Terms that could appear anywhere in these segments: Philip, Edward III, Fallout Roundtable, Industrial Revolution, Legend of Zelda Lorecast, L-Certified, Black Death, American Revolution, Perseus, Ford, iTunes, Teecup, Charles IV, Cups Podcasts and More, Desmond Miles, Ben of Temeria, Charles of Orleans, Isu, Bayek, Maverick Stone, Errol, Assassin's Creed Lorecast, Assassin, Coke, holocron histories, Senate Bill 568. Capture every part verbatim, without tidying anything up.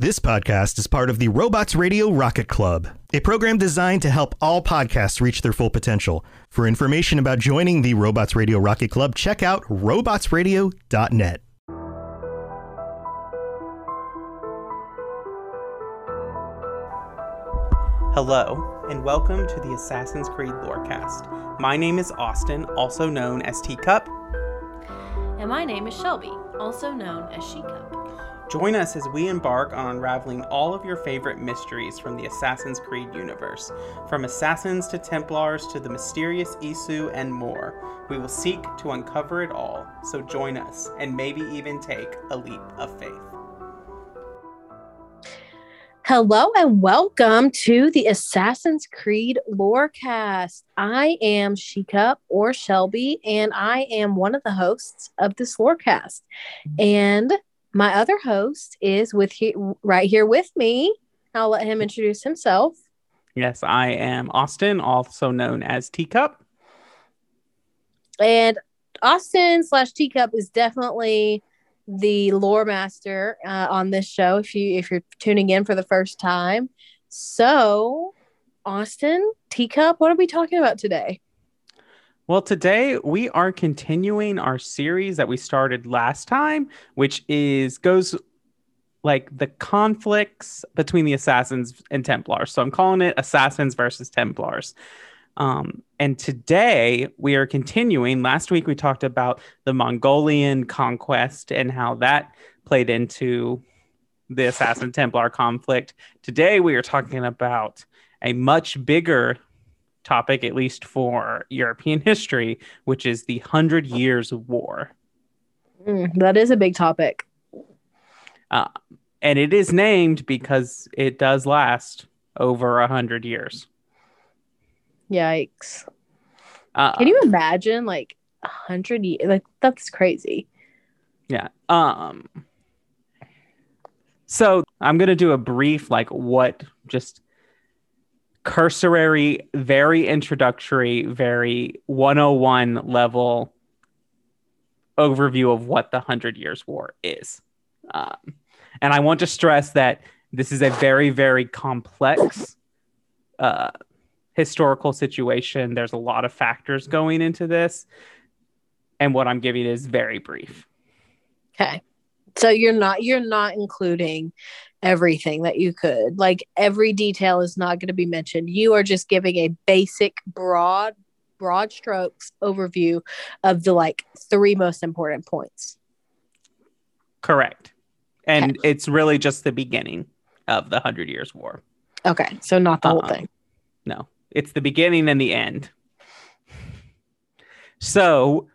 This podcast is part of the Robots Radio Rocket Club, a program designed to help all podcasts reach their full potential. For information about joining the Robots Radio Rocket Club, check out robots radio dot net. Hello, and welcome to the Assassin's Creed Lorecast. My name is Austin, also known as Teecup. And my name is Shelby, also known as Shecup. Join us as we embark on unraveling all of your favorite mysteries from the Assassin's Creed universe. From assassins to Templars to the mysterious Isu and more, we will seek to uncover it all. So join us and maybe even take a leap of faith. Hello and welcome to the Assassin's Creed Lorecast. I am Shecup or Shelby, and I am one of the hosts of this Lorecast. And my other host is with he- right here with me. I'll let him introduce himself. Yes, I am Austin, also known as Teecup. And Austin slash Teecup is definitely the lore master uh, on this show, if, you, if you're tuning in for the first time. So, Austin, Teecup, what are we talking about today? Well, today we are continuing our series that we started last time, which is goes like the conflicts between the Assassins and Templars. So I'm calling it Assassins versus Templars. Um, and today we are continuing. Last week we talked about the Mongolian conquest and how that played into the Assassin-Templar conflict. Today we are talking about a much bigger topic, at least for European history, which is the Hundred Years' War. Mm, that is a big topic. Uh, and it is named because it does last over a hundred years. Yikes. Uh, Can you imagine, like, a hundred years? Like, that's crazy. Yeah. Um. So I'm going to do a brief, like, what just... cursory, very introductory, very one oh one level overview of what the Hundred Years' War is. Um, and I want to stress that this is a very, very complex uh, historical situation. There's a lot of factors going into this. And what I'm giving is very brief. Okay. So you're not you're not including everything that you could. Like, every detail is not going to be mentioned. You are just giving a basic, broad, broad strokes overview of the, like, three most important points. Correct. And okay. It's really just the beginning of the Hundred Years' War. Okay, so not the uh-uh. whole thing. No, it's the beginning and the end. So...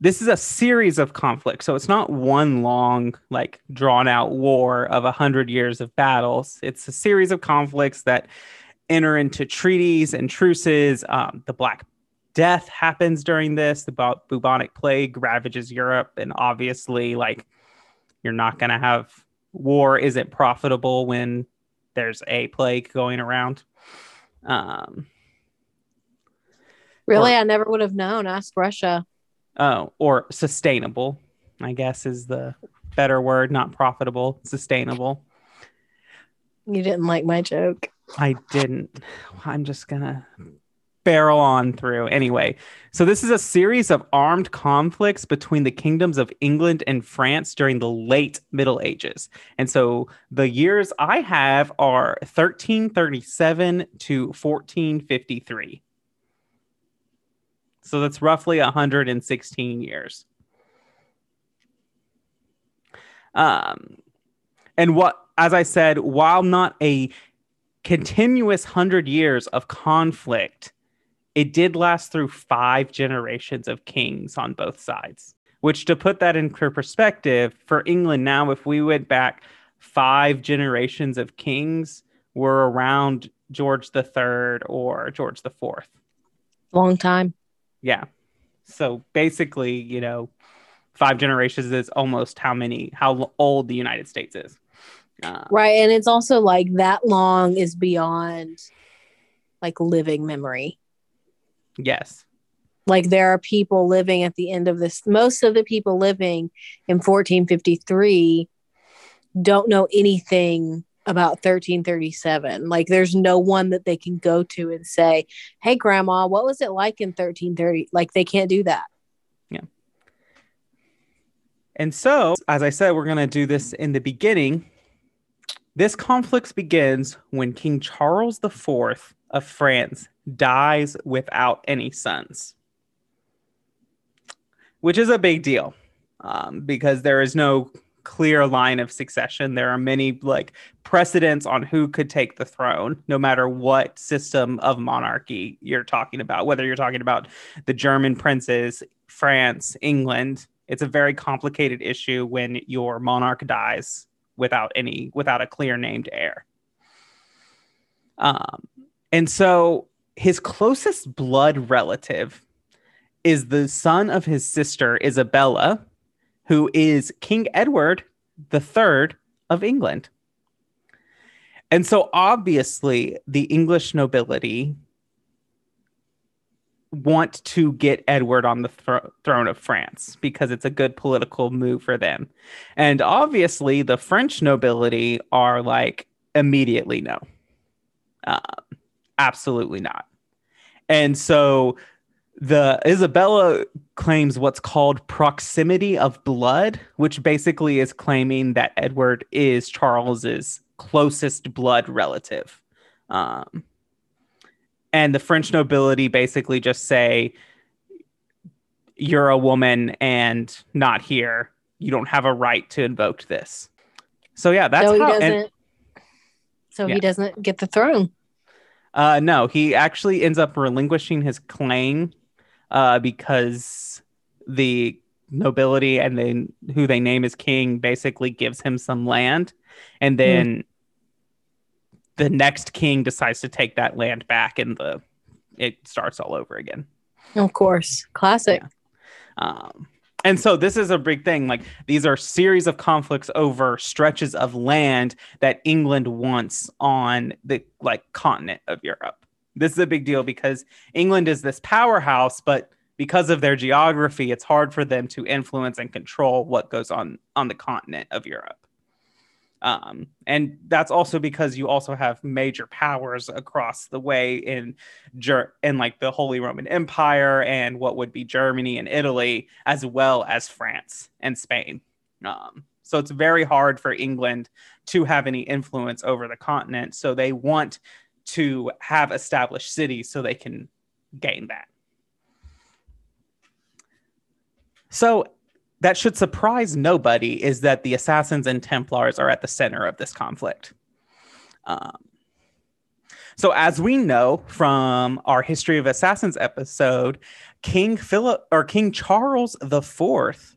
this is a series of conflicts, so it's not one long, like, drawn-out war of a hundred years of battles. It's a series of conflicts that enter into treaties and truces. Um, the Black Death happens during this. The bubonic plague ravages Europe, and obviously, like, you're not going to have... war isn't profitable when there's a plague going around. Um, really? Or- I never would have known. Ask Russia. Oh, or sustainable, I guess is the better word. Not profitable, sustainable. You didn't like my joke. I didn't. I'm just going to barrel on through. Anyway, so this is a series of armed conflicts between the kingdoms of England and France during the late Middle Ages. And so the years I have are thirteen thirty-seven to fourteen fifty-three. So that's roughly one hundred sixteen years. Um, and what, as I said, while not a continuous hundred years of conflict, it did last through five generations of kings on both sides. Which, to put that into perspective, for England now, if we went back five generations of kings, we're around George the Third or George the Fourth. Long time. Yeah. So basically, you know, five generations is almost how many, how old the United States is. Uh, right. And it's also like that long is beyond, like, living memory. Yes. Like, there are people living at the end of this. Most of the people living in fourteen fifty-three don't know anything about thirteen thirty-seven. Like, there's no one that they can go to and say, hey, Grandma, what was it like in thirteen thirty? Like, they can't do that. Yeah. And so, as I said, we're going to do this in the beginning. This conflict begins when King Charles the Fourth of France dies without any sons, which is a big deal um, because there is no clear line of succession. There are many like precedents on who could take the throne, no matter what system of monarchy you're talking about, whether you're talking about the German princes, France, England. It's a very complicated issue when your monarch dies without any, without a clear named heir. Um, and so his closest blood relative is the son of his sister, Isabella, who is King Edward the Third of England. And so obviously the English nobility want to get Edward on the thro- throne of France because it's a good political move for them. And obviously the French nobility are like, immediately no. Um, absolutely not. And so the Isabella claims what's called proximity of blood, which basically is claiming that Edward is Charles's closest blood relative. Um, and the French nobility basically just say, you're a woman and not here. You don't have a right to invoke this. So yeah, that's so he how... Doesn't, and, so yeah. He doesn't get the throne. Uh, no, he actually ends up relinquishing his claim Uh, because the nobility and then who they name as king basically gives him some land. And then mm. the next king decides to take that land back and the it starts all over again. Of course. Classic. Yeah. Um, and so this is a big thing. Like, these are series of conflicts over stretches of land that England wants on the like continent of Europe. This is a big deal because England is this powerhouse, but because of their geography, it's hard for them to influence and control what goes on on the continent of Europe. Um, and that's also because you also have major powers across the way in, Ger- in like the Holy Roman Empire and what would be Germany and Italy, as well as France and Spain. Um, so it's very hard for England to have any influence over the continent. So they want to have established cities so they can gain that. So that should surprise nobody is that the Assassins and Templars are at the center of this conflict. Um, so as we know from our History of Assassins episode, King Philip or King Charles the Fourth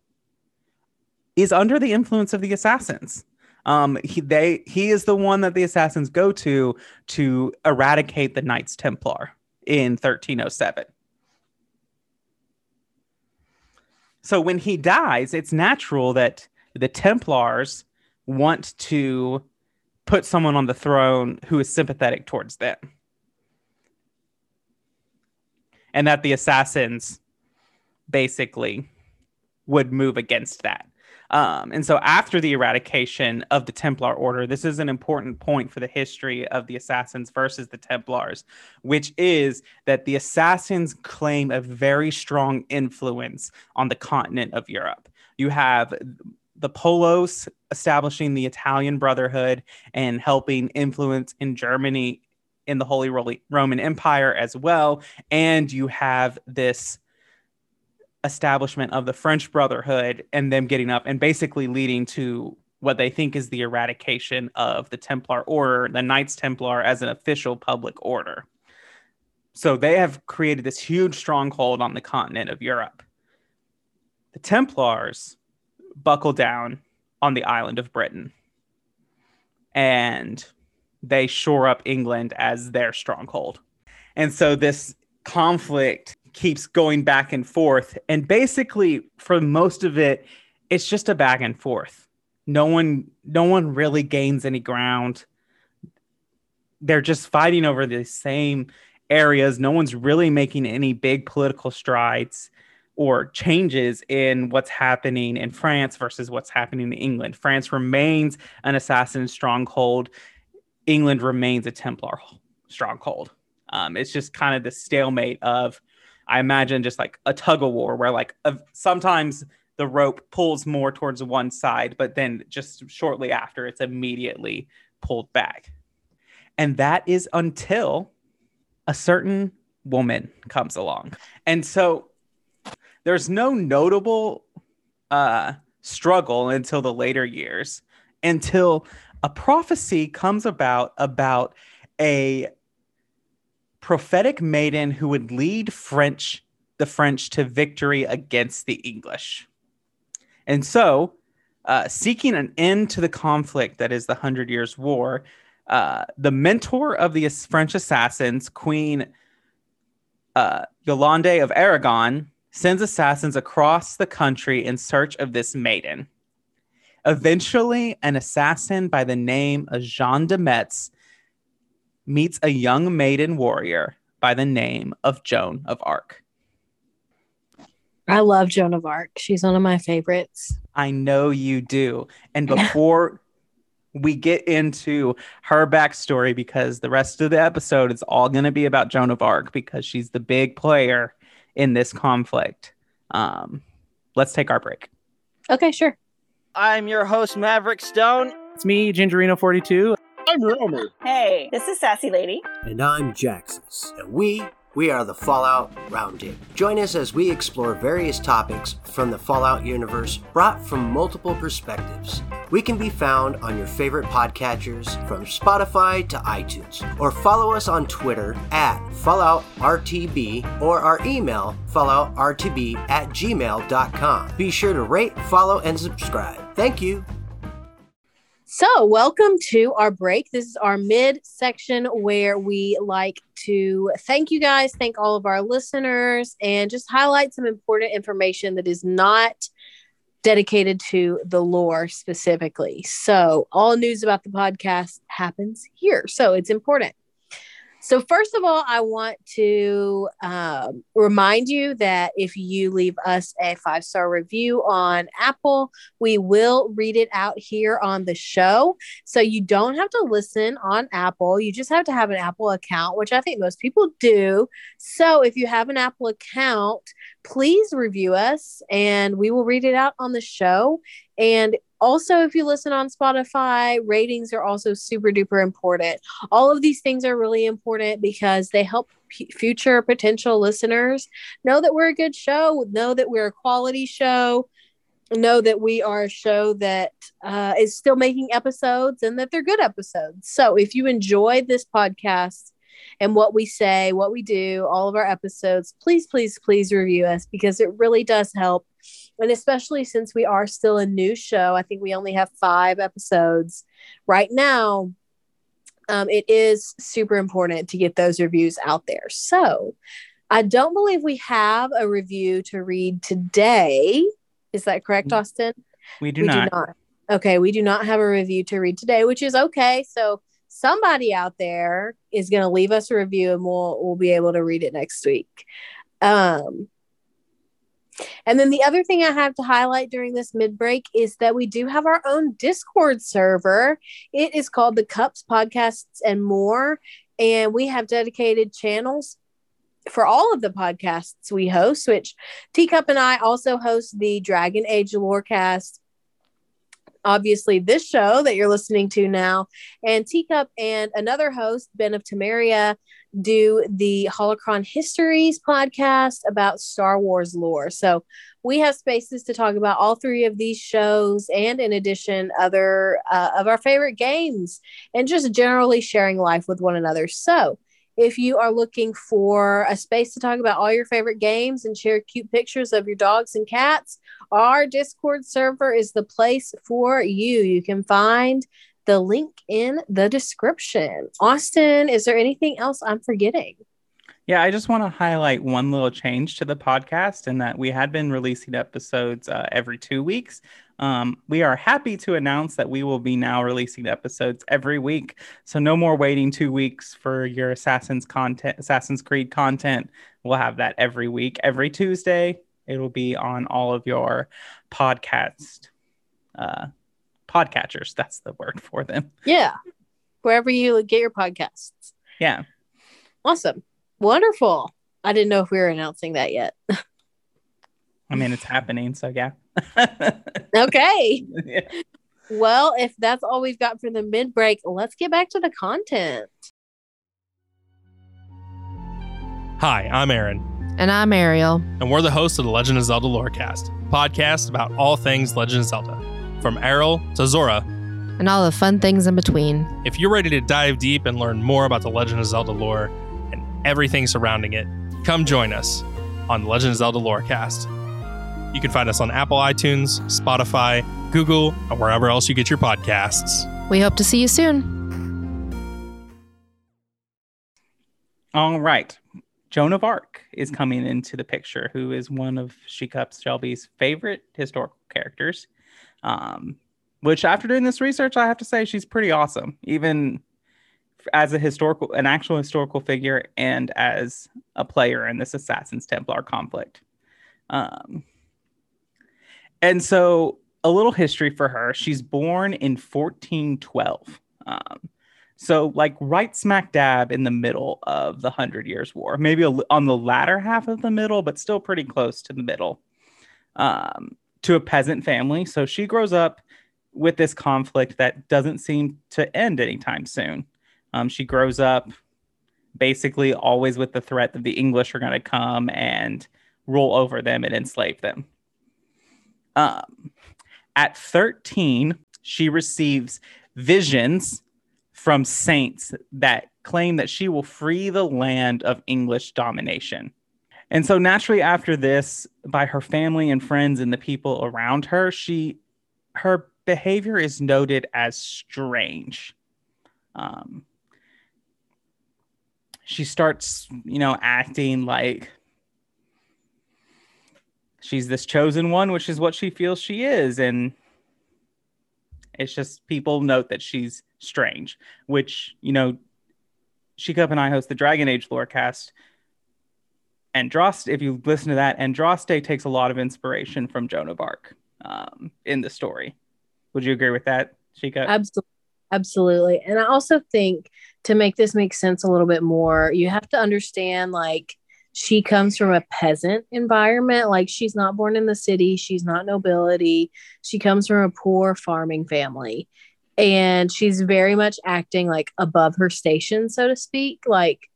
is under the influence of the Assassins. Um, he, they, he is the one that the Assassins go to to eradicate the Knights Templar in thirteen oh seven. So when he dies, it's natural that the Templars want to put someone on the throne who is sympathetic towards them. And that the Assassins basically would move against that. Um, and so after the eradication of the Templar order, this is an important point for the history of the Assassins versus the Templars, which is that the Assassins claim a very strong influence on the continent of Europe. You have the Polos establishing the Italian Brotherhood and helping influence in Germany in the Holy Roman Empire as well. And you have this establishment of the French Brotherhood and them getting up and basically leading to what they think is the eradication of the Templar order, the Knights Templar, as an official public order. So they have created this huge stronghold on the continent of Europe. The Templars buckle down on the island of Britain and they shore up England as their stronghold. And so this conflict keeps going back and forth. And basically, for most of it, it's just a back and forth. No one, no one really gains any ground. They're just fighting over the same areas. No one's really making any big political strides or changes in what's happening in France versus what's happening in England. France remains an assassin stronghold. England remains a Templar stronghold. Um, it's just kind of the stalemate of, I imagine, just like a tug of war where like uh, sometimes the rope pulls more towards one side, but then just shortly after it's immediately pulled back. And that is until a certain woman comes along. And so there's no notable uh, struggle until the later years, until a prophecy comes about about a prophetic maiden who would lead French, the French to victory against the English. And so uh, seeking an end to the conflict that is the Hundred Years' War, uh, the mentor of the French assassins, Queen uh, Yolande of Aragon, sends assassins across the country in search of this maiden. Eventually, an assassin by the name of Jean de Metz meets a young maiden warrior by the name of Joan of Arc. I love Joan of Arc. She's one of my favorites. I know you do. And before we get into her backstory, because the rest of the episode is all going to be about Joan of Arc because she's the big player in this conflict, um, let's take our break. Okay, sure. I'm your host, Maverick Stone. It's me, Gingerino forty-two. I'm Roman. Hey, this is Sassy Lady. And I'm Jaxus. And we, we are the Fallout Roundtable. Join us as we explore various topics from the Fallout universe brought from multiple perspectives. We can be found on your favorite podcatchers from Spotify to iTunes. Or follow us on Twitter at Fallout R T B or our email fallout r t b at gmail dot com. Be sure to rate, follow, and subscribe. Thank you. So welcome to our break. This is our mid-section where we like to thank you guys, thank all of our listeners, and just highlight some important information that is not dedicated to the lore specifically. So all news about the podcast happens here. So it's important. So first of all, I want to um, remind you that if you leave us a five-star review on Apple, we will read it out here on the show. So you don't have to listen on Apple. You just have to have an Apple account, which I think most people do. So if you have an Apple account, please review us and we will read it out on the show. And also, if you listen on Spotify, ratings are also super duper important. All of these things are really important because they help p- future potential listeners know that we're a good show, know that we're a quality show, know that we are a show that uh, is still making episodes and that they're good episodes. So if you enjoy this podcast and what we say, what we do, all of our episodes, please, please, please review us because it really does help. And especially since we are still a new show, I think we only have five episodes right now. Um, it is super important to get those reviews out there. So I don't believe we have a review to read today. Is that correct, Austin? We do, we not. do not. Okay, we do not have a review to read today, which is okay. So somebody out there is going to leave us a review and we'll, we'll be able to read it next week. Um, And then the other thing I have to highlight during this mid-break is that we do have our own Discord server. It is called the Cups, Podcasts, and More. And we have dedicated channels for all of the podcasts we host, which Teecup and I also host the Dragon Age Lorecast. Obviously, this show that you're listening to now. And Teecup and another host, Ben of Temeria, do the Holocron Histories podcast about Star Wars lore. So we have spaces to talk about all three of these shows and in addition other uh, of our favorite games and just generally sharing life with one another. So if you are looking for a space to talk about all your favorite games and share cute pictures of your dogs and cats, our Discord server is the place for you. You can find the link in the description. Austin, is there anything else I'm forgetting? Yeah, I just want to highlight one little change to the podcast and that we had been releasing episodes uh, every two weeks. Um, we are happy to announce that we will be now releasing episodes every week. So no more waiting two weeks for your Assassin's content, Assassin's Creed content. We'll have that every week. Every Tuesday, it'll be on all of your podcast uh podcatchers. That's the word for them. Yeah. wherever you get your podcasts. Yeah. Awesome. Wonderful. I didn't know if we were announcing that yet. I mean, it's happening, so yeah. Okay. Yeah. Well, if that's all we've got for the mid-break, let's get back to the content. Hi, I'm Aaron. And I'm Ariel. And we're the hosts of the Legend of Zelda Lorecast, a podcast about all things Legend of Zelda, from Errol to Zora, and all the fun things in between. If you're ready to dive deep and learn more about the Legend of Zelda lore and everything surrounding it, come join us on the Legend of Zelda Lorecast. You can find us on Apple iTunes, Spotify, Google, or wherever else you get your podcasts. We hope to see you soon. All right. Joan of Arc is coming into the picture, who is one of Shecup's Shelby's favorite historical characters, um, which after doing this research, I have to say she's pretty awesome, even as a historical, an actual historical figure and as a player in this Assassin's Templar conflict. Um, and so a little history for her. She's born in fourteen twelve. Um, So, like, right smack dab in the middle of the Hundred Years' War. Maybe a, on the latter half of the middle, but still pretty close to the middle, um, to a peasant family. So she grows up with this conflict that doesn't seem to end anytime soon. Um, she grows up basically always with the threat that the English are going to come and rule over them and enslave them. Um, at thirteen, she receives visions from saints that claim that she will free the land of English domination. And so naturally after this, by her family and friends and the people around her, she, her behavior is noted as strange. Um, she starts, you know, acting like she's this chosen one, which is what she feels she is. And it's just people note that she's strange, which, you know, Shecup and I host the Dragon Age Lorecast. Andraste, if you listen to that, Andraste takes a lot of inspiration from Joan of Arc um, in the story. Would you agree with that, Shecup? Absolutely. Absolutely. And I also think to make this make sense a little bit more, you have to understand, like, she comes from a peasant environment. Like, she's not born in the city. She's not nobility. She comes from a poor farming family. And she's very much acting like above her station, so to speak. Like,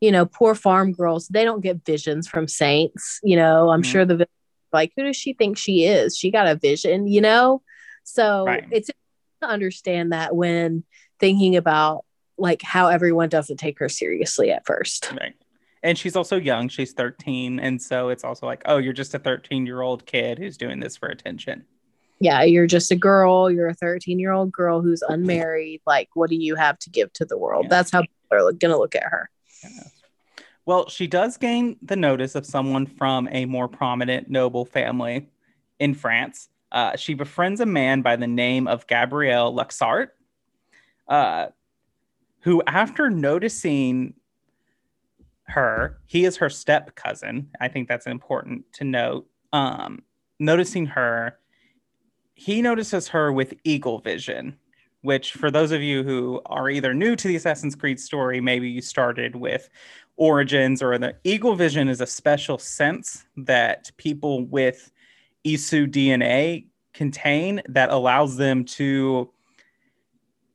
you know, poor farm girls, they don't get visions from saints. You know, I'm mm-hmm. sure the, like, who does she think she is? She got a vision, you know? So right. It's important to understand that when thinking about, like, how everyone doesn't take her seriously at first. Right. And she's also young. She's thirteen. And so it's also like, oh, you're just a thirteen-year-old kid who's doing this for attention. Yeah, you're just a girl. You're a thirteen-year-old girl who's unmarried. Like, what do you have to give to the world? Yeah. That's how people are going to look at her. Yeah. Well, she does gain the notice of someone from a more prominent noble family in France. Uh, she befriends a man by the name of Gabriel Laxart, uh, who, after noticing her, he is her step-cousin. I think that's important to note. Um, noticing her, he notices her with Eagle Vision, which for those of you who are either new to the Assassin's Creed story, maybe you started with Origins, or the Eagle Vision is a special sense that people with Isu D N A contain that allows them to,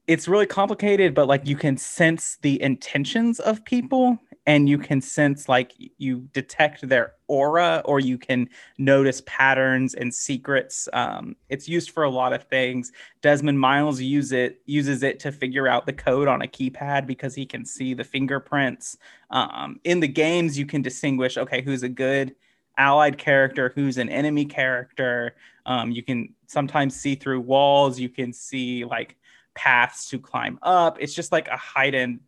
it's really complicated, but like you can sense the intentions of people and you can sense, like, you detect their aura, or you can notice patterns and secrets. Um, it's used for a lot of things. Desmond Miles use it, uses it to figure out the code on a keypad because he can see the fingerprints. Um, in the games, you can distinguish, okay, who's a good allied character, who's an enemy character. Um, you can sometimes see through walls. You can see, like, paths to climb up. It's just like a hidden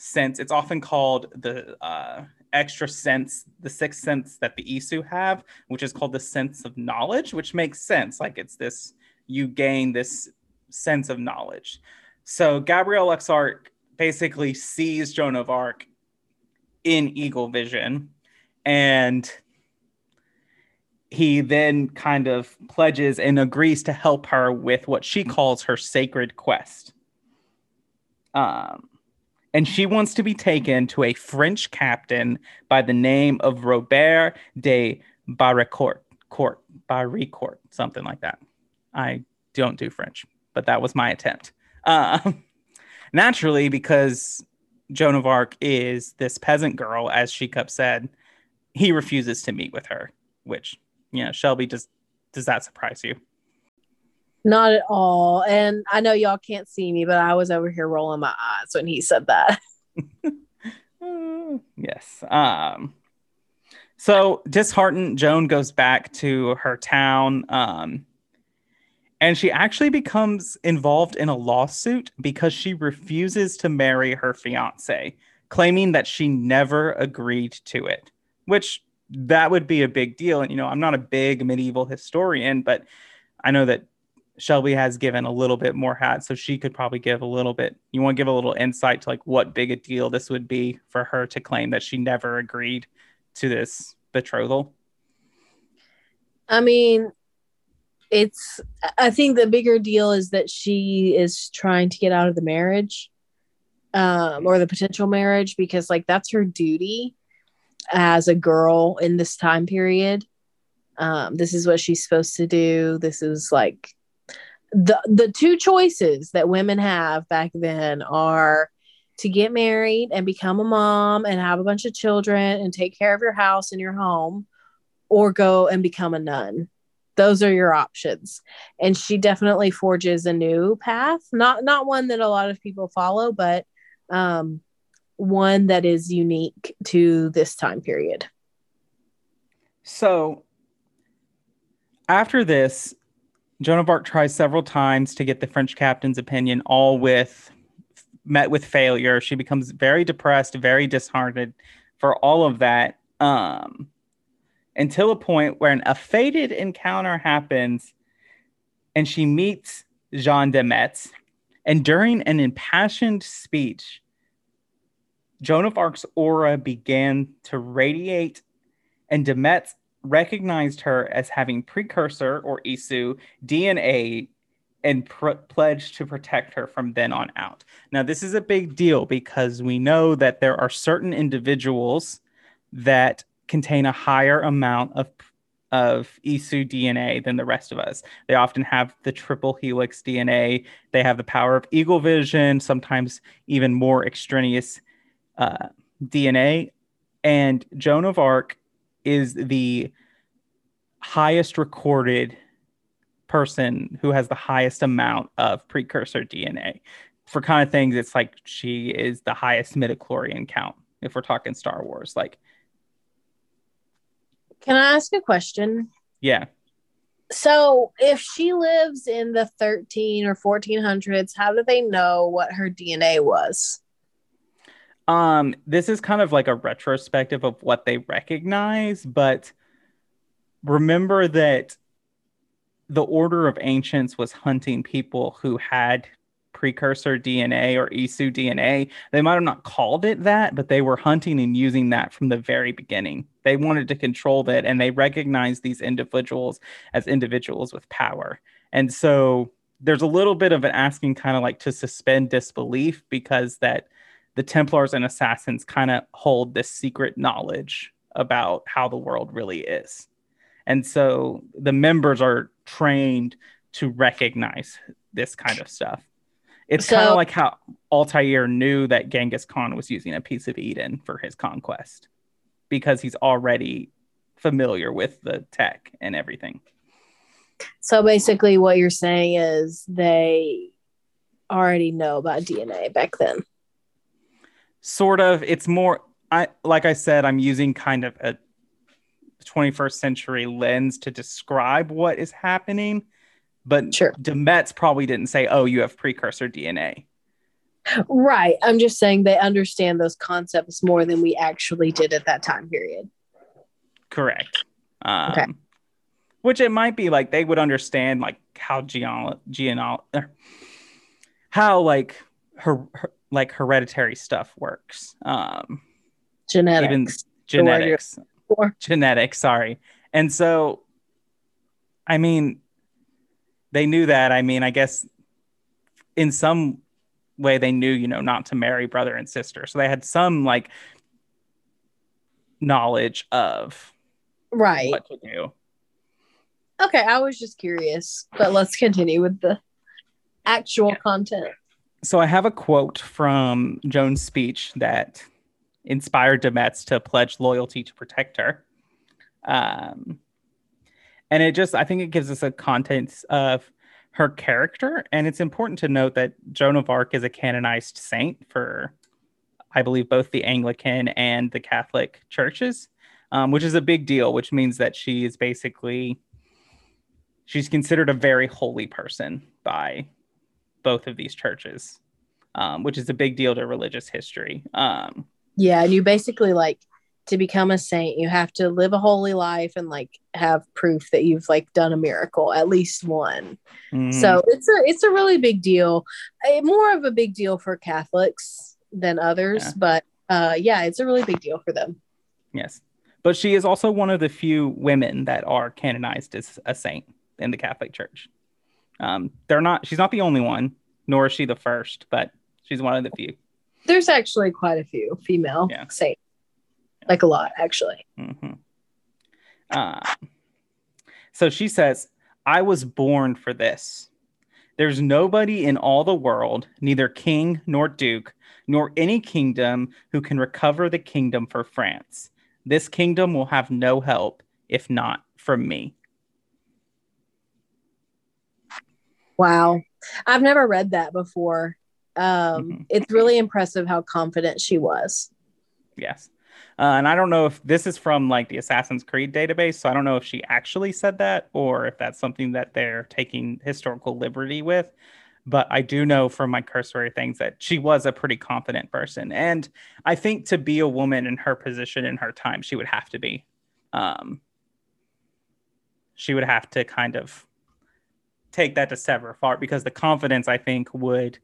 sense. It's often called the uh, extra sense, the sixth sense that the Isu have, which is called the sense of knowledge, which makes sense. Like, it's this, you gain this sense of knowledge. So Gabriel Laxart basically sees Joan of Arc in Eagle Vision, and he then kind of pledges and agrees to help her with what she calls her sacred quest. Um, and she wants to be taken to a French captain by the name of Robert de Barricourt, Court, Barricourt, something like that. I don't do French, but that was my attempt. Uh, naturally, because Joan of Arc is this peasant girl, as Shecup said, he refuses to meet with her, which, you know, Shelby, does, does that surprise you? Not at all. And I know y'all can't see me, but I was over here rolling my eyes when he said that. Yes. Um, so disheartened, Joan goes back to her town, um, and she actually becomes involved in a lawsuit because she refuses to marry her fiancé, claiming that she never agreed to it, which that would be a big deal. And, you know, I'm not a big medieval historian, but I know that Shelby has given a little bit more hat, so she could probably give a little bit. You want to give a little insight to like what big a deal this would be for her to claim that she never agreed to this betrothal? I mean, it's, I think the bigger deal is that she is trying to get out of the marriage, um, or the potential marriage, because like that's her duty as a girl in this time period. Um, this is what she's supposed to do. This is like the the two choices that women have back then are to get married and become a mom and have a bunch of children and take care of your house and your home, or go and become a nun. Those are your options. And she definitely forges a new path. Not not one that a lot of people follow, but um, one that is unique to this time period. So after this, Joan of Arc tries several times to get the French captain's opinion, all with met with failure. She becomes very depressed, very disheartened for all of that. Um, until a point where an, a fated encounter happens and she meets Jean de Metz. And during an impassioned speech, Joan of Arc's aura began to radiate, and de Metz recognized her as having precursor, or Isu, D N A, and pr- pledged to protect her from then on out. Now, this is a big deal because we know that there are certain individuals that contain a higher amount of of Isu D N A than the rest of us. They often have the triple helix D N A. They have the power of Eagle Vision, sometimes even more extraneous uh, D N A. And Joan of Arc is the highest recorded person who has the highest amount of precursor D N A. For kind of things, it's like she is the highest midichlorian count, if we're talking Star Wars. Like, can I ask a question? Yeah. So if she lives in the thirteen or fourteen hundreds, how do they know what her D N A was? Um, this is kind of like a retrospective of what they recognize, but remember that the Order of Ancients was hunting people who had precursor D N A or Isu D N A. They might have not called it that, but they were hunting and using that from the very beginning. They wanted to control that, and they recognized these individuals as individuals with power. And so there's a little bit of an asking kind of like to suspend disbelief, because that the Templars and Assassins kind of hold this secret knowledge about how the world really is. And so the members are trained to recognize this kind of stuff. It's so, kind of like how Altair knew that Genghis Khan was using a piece of Eden for his conquest, because he's already familiar with the tech and everything. So basically what you're saying is they already know about D N A back then. Sort of. It's more, I like I said, I'm using kind of a twenty-first century lens to describe what is happening, but sure, de Metz probably didn't say, oh, you have precursor D N A. Right. I'm just saying they understand those concepts more than we actually did at that time period. Correct. Um, okay. Which it might be like they would understand like how genealogy, geneal- how like her, her like hereditary stuff works. Um, genetics. Even genetics. Or genetics, sorry. And so, I mean, they knew that. I mean, I guess in some way they knew, you know, not to marry brother and sister. So they had some like knowledge of right what to do. Okay, I was just curious, but let's continue with the actual yeah. content. So I have a quote from Joan's speech that inspired de Metz to pledge loyalty to protect her. Um, and it just, I think it gives us a context of her character. And it's important to note that Joan of Arc is a canonized saint for, I believe, both the Anglican and the Catholic churches, um, which is a big deal, which means that she is basically, she's considered a very holy person by both of these churches, um, which is a big deal to religious history. Um, yeah, and you basically, like, to become a saint, you have to live a holy life and, like, have proof that you've, like, done a miracle, at least one. Mm. So it's a it's a really big deal. A, more of a big deal for Catholics than others, yeah. but, uh, yeah, it's a really big deal for them. Yes, but she is also one of the few women that are canonized as a saint in the Catholic Church. Um, they're not, she's not the only one, nor is she the first, but she's one of the few. There's actually quite a few female yeah. saints, like a lot, actually. Mm-hmm. Uh, so she says, I was born for this. There's nobody in all the world, neither king nor duke, nor any kingdom who can recover the kingdom for France. This kingdom will have no help, if not from me. Wow. I've never read that before. Um, mm-hmm. It's really impressive how confident she was. Yes. Uh, and I don't know if this is from like the Assassin's Creed database. So I don't know if she actually said that or if that's something that they're taking historical liberty with. But I do know from my cursory things that she was a pretty confident person. And I think to be a woman in her position in her time, she would have to be. Um, she would have to kind of take that to sever far, because the confidence, I think, would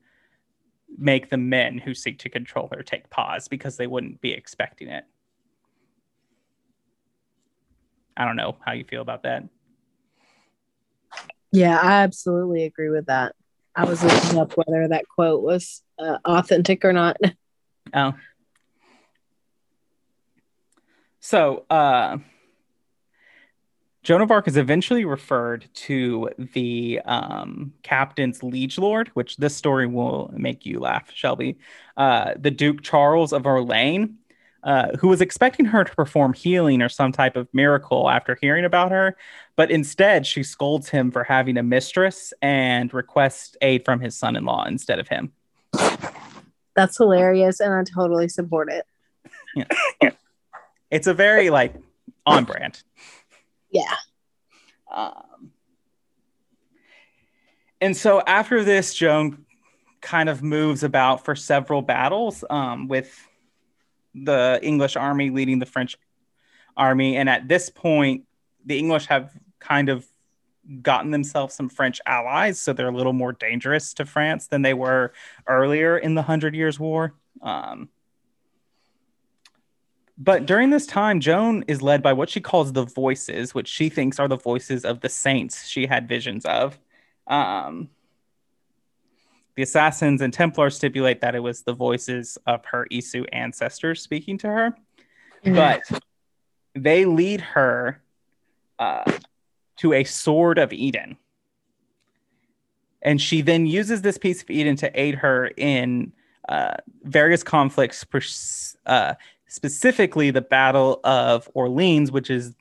make the men who seek to control her take pause because they wouldn't be expecting it. I don't know how you feel about that. Yeah, I absolutely agree with that. I was looking up whether that quote was uh, authentic or not. Oh. So, uh, Joan of Arc is eventually referred to the um, captain's liege lord, which this story will make you laugh, Shelby, uh, the Duke Charles of Orleans, uh, who was expecting her to perform healing or some type of miracle after hearing about her. But instead, she scolds him for having a mistress and requests aid from his son-in-law instead of him. That's hilarious, and I totally support it. Yeah. Yeah. It's a very, like, on-brand. Yeah. Um, and so after this, Joan kind of moves about for several battles um, with the English army leading the French army. And at this point, the English have kind of gotten themselves some French allies. So they're a little more dangerous to France than they were earlier in the Hundred Years' War. Um, But during this time, Joan is led by what she calls the voices, which she thinks are the voices of the saints she had visions of. Um, the Assassins and Templars stipulate that it was the voices of her Isu ancestors speaking to her. Mm-hmm. But they lead her uh, to a sword of Eden. And she then uses this piece of Eden to aid her in uh, various conflicts pers- uh, specifically the Battle of Orleans, which is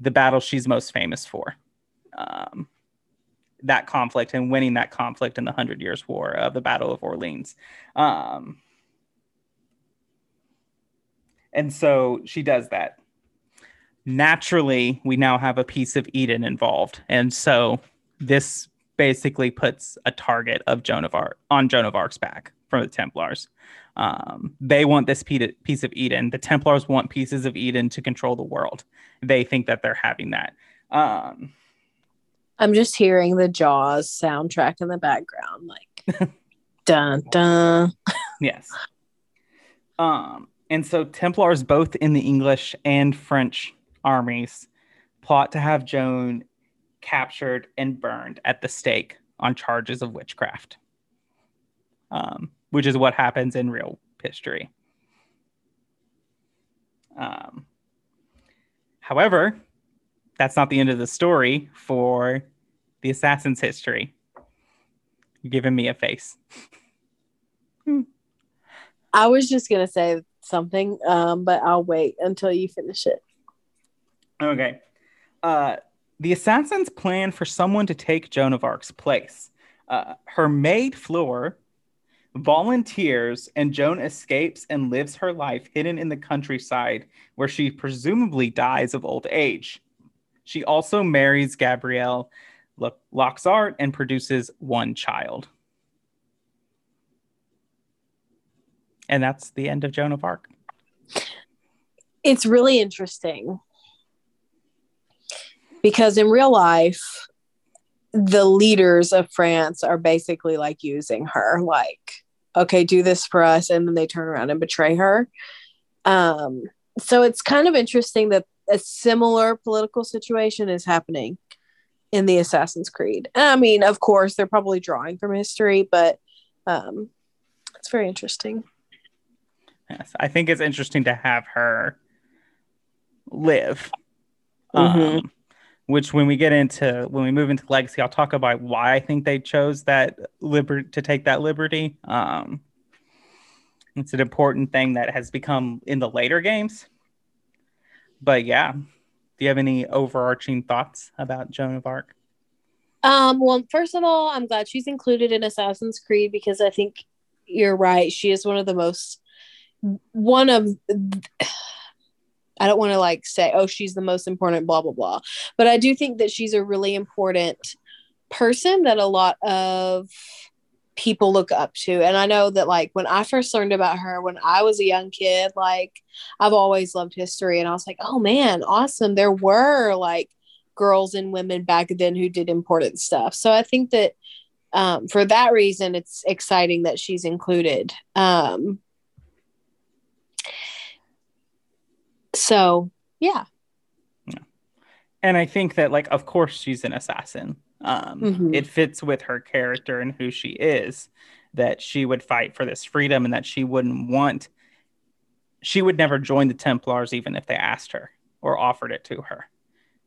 the battle she's most famous for. Um, that conflict and winning that conflict in the Hundred Years' War of the Battle of Orleans. Um, and so she does that. Naturally, we now have a piece of Eden involved. And so this basically puts a target of Joan of Arc on Joan of Arc's back from the Templars. Um, they want this piece of Eden. The Templars want pieces of Eden to control the world. They think that they're having that. Um, I'm just hearing the Jaws soundtrack in the background, like dun dun. Yes. Um, and so Templars, both in the English and French armies, plot to have Joan captured and burned at the stake on charges of witchcraft. Um, which is what happens in real history. Um, however, that's not the end of the story for the assassin's history. You're giving me a face. hmm. I was just going to say something, um, but I'll wait until you finish it. Okay. Uh, the assassins plan for someone to take Joan of Arc's place. Uh, her maid, Fleur, volunteers, and Joan escapes and lives her life hidden in the countryside, where she presumably dies of old age. She also marries Gabriel Laxart and produces one child. And that's the end of Joan of Arc. It's really interesting, because in real life, the leaders of France are basically like using her, like, okay, do this for us. And then they turn around and betray her. Um, so it's kind of interesting that a similar political situation is happening in the Assassin's Creed. And I mean, of course, they're probably drawing from history, but um, it's very interesting. Yes, I think it's interesting to have her live. Mm-hmm. Um, which when we get into, when we move into Legacy, I'll talk about why I think they chose that liberty, to take that liberty. Um, it's an important thing that has become in the later games. But yeah, do you have any overarching thoughts about Joan of Arc? Um, well, first of all, I'm glad she's included in Assassin's Creed, because I think you're right. She is one of the most, one of... I don't want to like say, oh, she's the most important, blah, blah, blah. But I do think that she's a really important person that a lot of people look up to. And I know that like when I first learned about her, when I was a young kid, like I've always loved history. And I was like, oh man, awesome. There were like girls and women back then who did important stuff. So I think that um, for that reason, it's exciting that she's included. Um So, yeah. yeah. And I think that, like, of course she's an assassin. Um, mm-hmm. It fits with her character and who she is, that she would fight for this freedom, and that she wouldn't want, she would never join the Templars even if they asked her or offered it to her.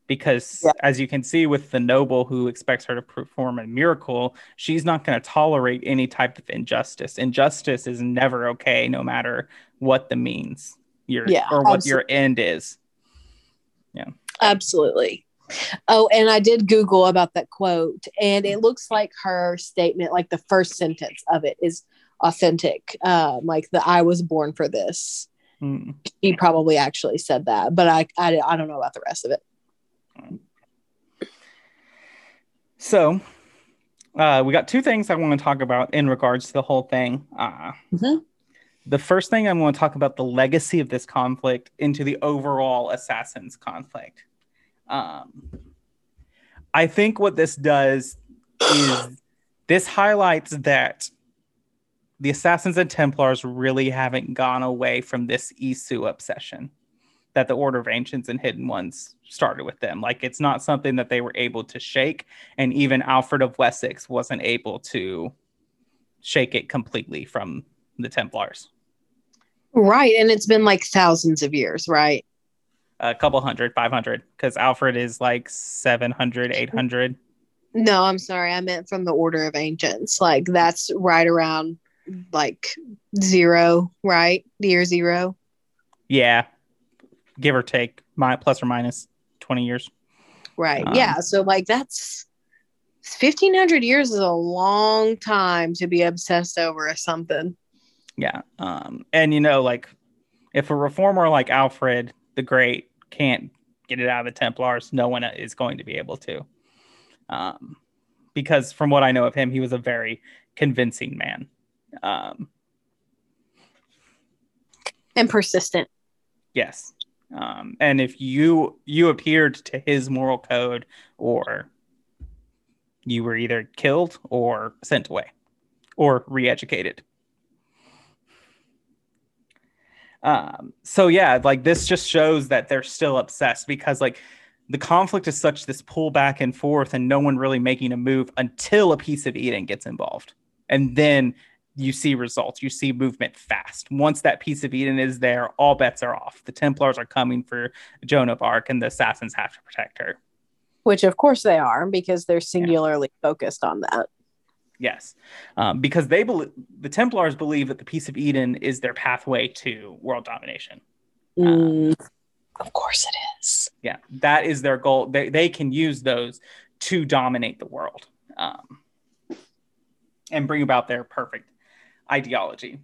Because yeah. as you can see with the noble who expects her to perform a miracle, she's not going to tolerate any type of injustice. Injustice is never okay, no matter what the means. Your, yeah, or what absolutely. Your end is. Yeah, absolutely. Oh, and I did Google about that quote, and it looks like her statement, like the first sentence of it, is authentic. Um, like the "I was born for this." Mm. She probably actually said that, but I, I, I don't know about the rest of it. So, uh, we got two things I want to talk about in regards to the whole thing. Uh, mm-hmm. The first thing I'm going to talk about the legacy of this conflict into the overall Assassin's conflict. Um, I think what this does is this highlights that the Assassins and Templars really haven't gone away from this Isu obsession that the Order of Ancients and Hidden Ones started with them. Like, it's not something that they were able to shake, and even Alfred of Wessex wasn't able to shake it completely from the Templars. Right, and it's been like thousands of years, right? A couple hundred, five hundred, because Alfred is like seven hundred, eight hundred. No, I'm sorry. I meant from the Order of Ancients. Like, that's right around like zero, right? Year zero. Yeah. Give or take, my, plus or minus twenty years. Right, um, yeah. So like that's fifteen hundred years is a long time to be obsessed over something. Yeah. Um, and, you know, like if a reformer like Alfred the Great can't get it out of the Templars, no one is going to be able to. Um, because from what I know of him, he was a very convincing man. Um, and persistent. Yes. Um, and if you you appeared to his moral code, or you were either killed or sent away or re-educated. Um, so yeah, like this just shows that they're still obsessed, because like the conflict is such this pull back and forth and no one really making a move until a piece of Eden gets involved. And then you see results, you see movement fast. Once that piece of Eden is there, all bets are off. The Templars are coming for Joan of Arc, and the Assassins have to protect her. Which, of course, they are, because they're singularly yeah. focused on that. Yes, um, because they believe, the Templars believe that the Peace of Eden is their pathway to world domination. Mm, um, of course it is. Yeah, that is their goal. They they can use those to dominate the world um, and bring about their perfect ideology.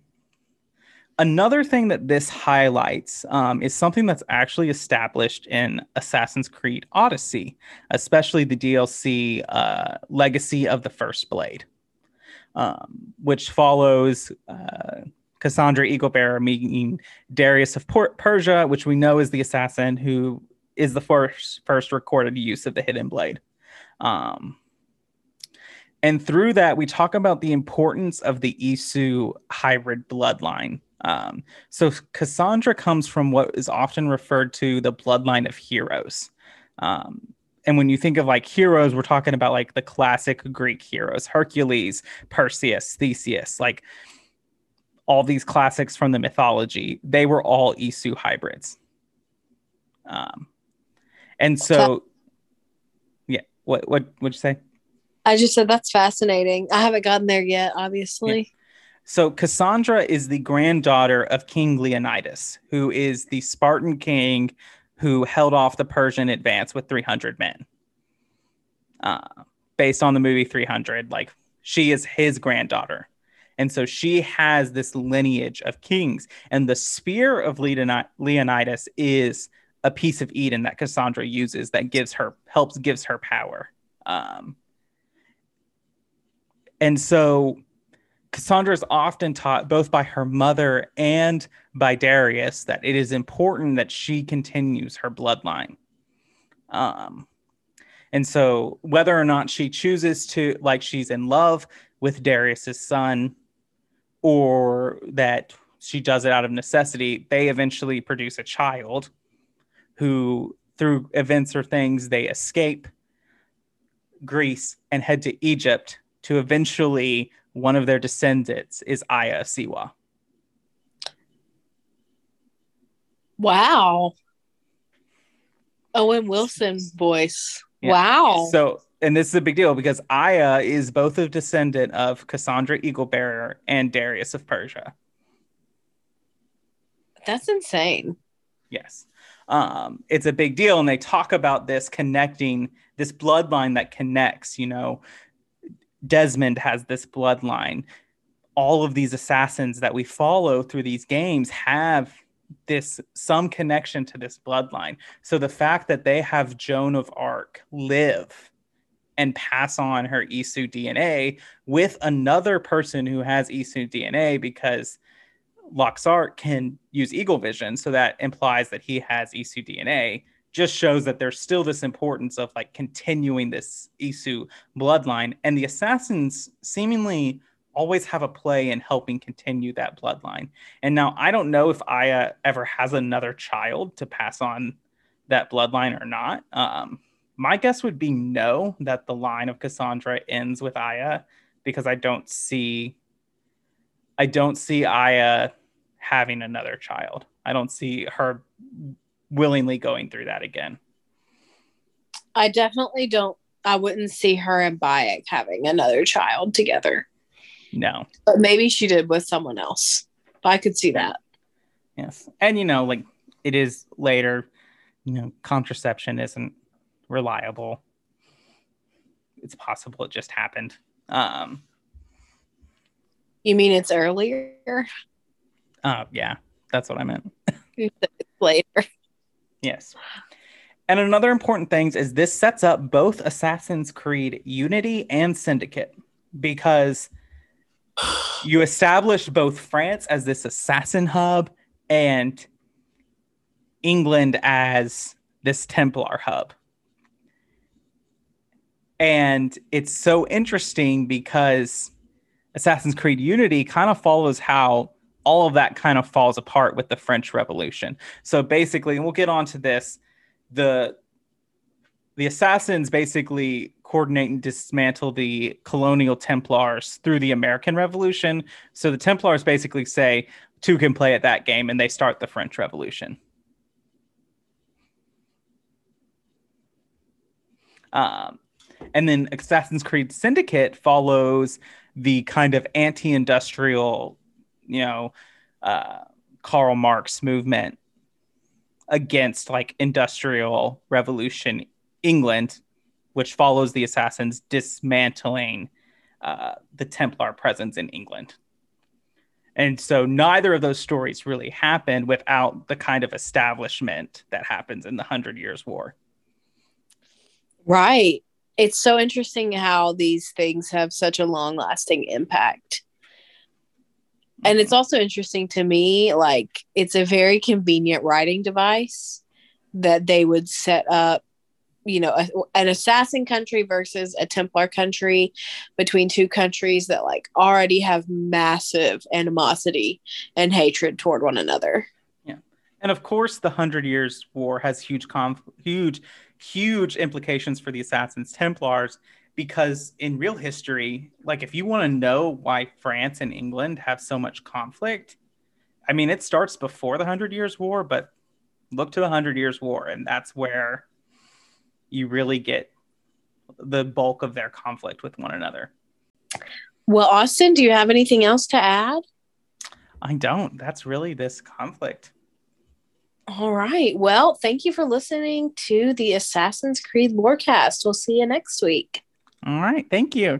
Another thing that this highlights um, is something that's actually established in Assassin's Creed Odyssey, especially the D L C uh, Legacy of the First Blade, um, which follows uh, Cassandra Eaglebearer meeting Darius of Port- Persia, which we know is the assassin who is the first, first recorded use of the hidden blade. Um, and through that, we talk about the importance of the Isu hybrid bloodline. Um, so Cassandra comes from what is often referred to the bloodline of heroes. Um, and when you think of like heroes, we're talking about like the classic Greek heroes, Hercules, Perseus, Theseus, like all these classics from the mythology. They were all Isu hybrids. Um, and so, yeah, what, what, what'd you say? I just said, that's fascinating. I haven't gotten there yet, obviously. Yeah. So Cassandra is the granddaughter of King Leonidas, who is the Spartan king who held off the Persian advance with three hundred men. Uh, based on the movie three hundred, like she is his granddaughter. And so she has this lineage of kings. And the spear of Leonidas is a piece of Eden that Cassandra uses that gives her, helps gives her power. Um, and so... Cassandra is often taught both by her mother and by Darius that it is important that she continues her bloodline. Um, and so whether or not she chooses to, like she's in love with Darius's son or that she does it out of necessity, they eventually produce a child who through events or things, they escape Greece and head to Egypt to eventually... One of their descendants is Aya of Siwa. Wow. Owen Wilson's voice. Yeah. Wow. So, and this is a big deal because Aya is both a descendant of Cassandra Eaglebearer and Darius of Persia. That's insane. Yes. Um, it's a big deal. And they talk about this connecting, this bloodline that connects, you know, Desmond has this bloodline. All of these assassins that we follow through these games have this some connection to this bloodline. So the fact that they have Joan of Arc live and pass on her Isu D N A with another person who has Isu D N A, because Laxart can use Eagle Vision, so that implies that he has Isu D N A, just shows that there's still this importance of like continuing this Isu bloodline. And the assassins seemingly always have a play in helping continue that bloodline. And now I don't know if Aya ever has another child to pass on that bloodline or not. Um, my guess would be no, that the line of Cassandra ends with Aya, because I don't see, I don't see Aya having another child. I don't see her willingly going through that again. I definitely don't, I wouldn't see her and Bayek having another child together. No. But maybe she did with someone else. I could see that. Yes. And, you know, like it is later, you know, contraception isn't reliable. It's possible it just happened. Um, you mean it's earlier? Uh, yeah, that's what I meant. Later. Yes. And another important thing is this sets up both Assassin's Creed Unity and Syndicate, because you establish both France as this assassin hub and England as this Templar hub. And it's so interesting because Assassin's Creed Unity kind of follows how all of that kind of falls apart with the French Revolution. So basically, and we'll get onto this, the the assassins basically coordinate and dismantle the colonial Templars through the American Revolution. So the Templars basically say two can play at that game, and they start the French Revolution. Um, and then Assassin's Creed Syndicate follows the kind of anti-industrial, you know, uh, Karl Marx movement against like industrial revolution England, which follows the assassins dismantling uh, the Templar presence in England. And so neither of those stories really happened without the kind of establishment that happens in the Hundred Years' War. Right. It's so interesting how these things have such a long-lasting impact. Mm-hmm. And it's also interesting to me, like, it's a very convenient writing device that they would set up, you know, a, an assassin country versus a Templar country, between two countries that, like, already have massive animosity and hatred toward one another. Yeah. And, of course, the Hundred Years' War has huge conf- huge huge implications for the Assassins Templars, because in real history, like, if you want to know why France and England have so much conflict, I mean, it starts before the Hundred Years' War, but look to the Hundred Years' War, and that's where you really get the bulk of their conflict with one another. Well, Austin, do you have anything else to add? I don't. That's really this conflict. All right. Well, thank you for listening to the Assassin's Creed Lorecast. We'll see you next week. All right. Thank you.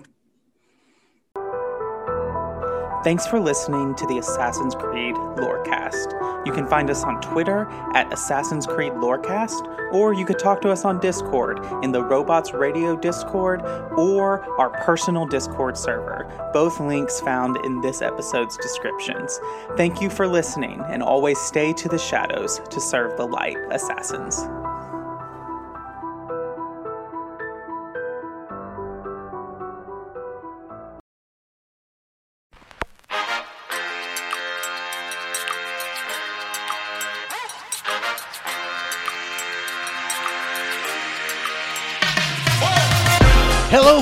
Thanks for listening to the Assassin's Creed Lorecast. You can find us on Twitter at Assassin's Creed Lorecast, or you could talk to us on Discord in the Robots Radio Discord or our personal Discord server. Both links found in this episode's descriptions. Thank you for listening, and always stay to the shadows to serve the light, Assassins. Hello,